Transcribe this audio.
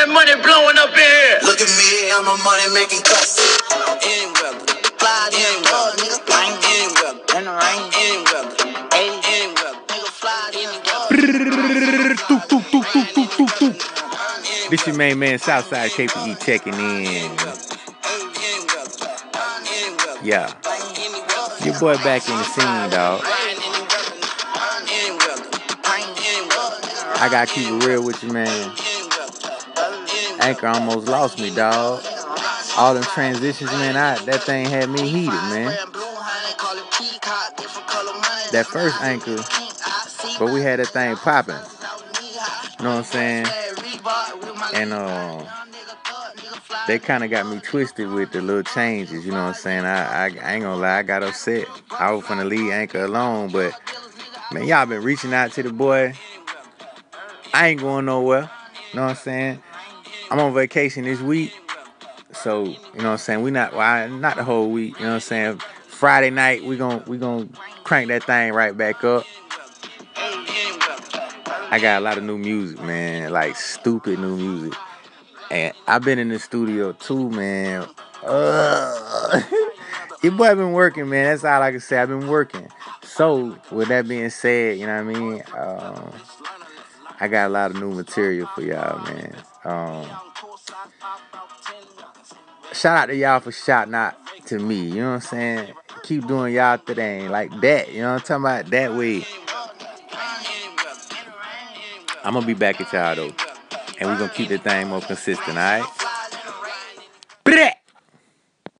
that money blowing up in here. Look at me, I'm a money making cuss. Anywhere, fly anywhere, nigga, fly anywhere, in the rain, anywhere, anywhere, nigga, fly anywhere. This your main man, Southside KPE checking in. Yeah, your boy back in the scene, dog. I gotta keep it real with you, man. Anchor almost lost me, dog. All them transitions, man, that thing had me heated, man. That first Anchor, but we had that thing popping. You know what I'm saying? And they kind of got me twisted with the little changes, you know what I'm saying? I ain't gonna lie, I got upset. I was gonna leave Anchor alone, but, man, y'all been reaching out to the boy. I ain't going nowhere, you know what I'm saying? I'm on vacation this week, so, you know what I'm saying, not the whole week, you know what I'm saying? Friday night, we gonna crank that thing right back up. I got a lot of new music, man, like stupid new music. And I've been in the studio too, man. Your boy been working, man, that's all I can say, I've been working. So, with that being said, you know what I mean, I got a lot of new material for y'all, man. Shout out to y'all for shouting out to me. You know what I'm saying? Keep doing y'all thing like that. You know what I'm talking about? That way. I'm going to be back at y'all, though. And we're going to keep the thing more consistent, all right?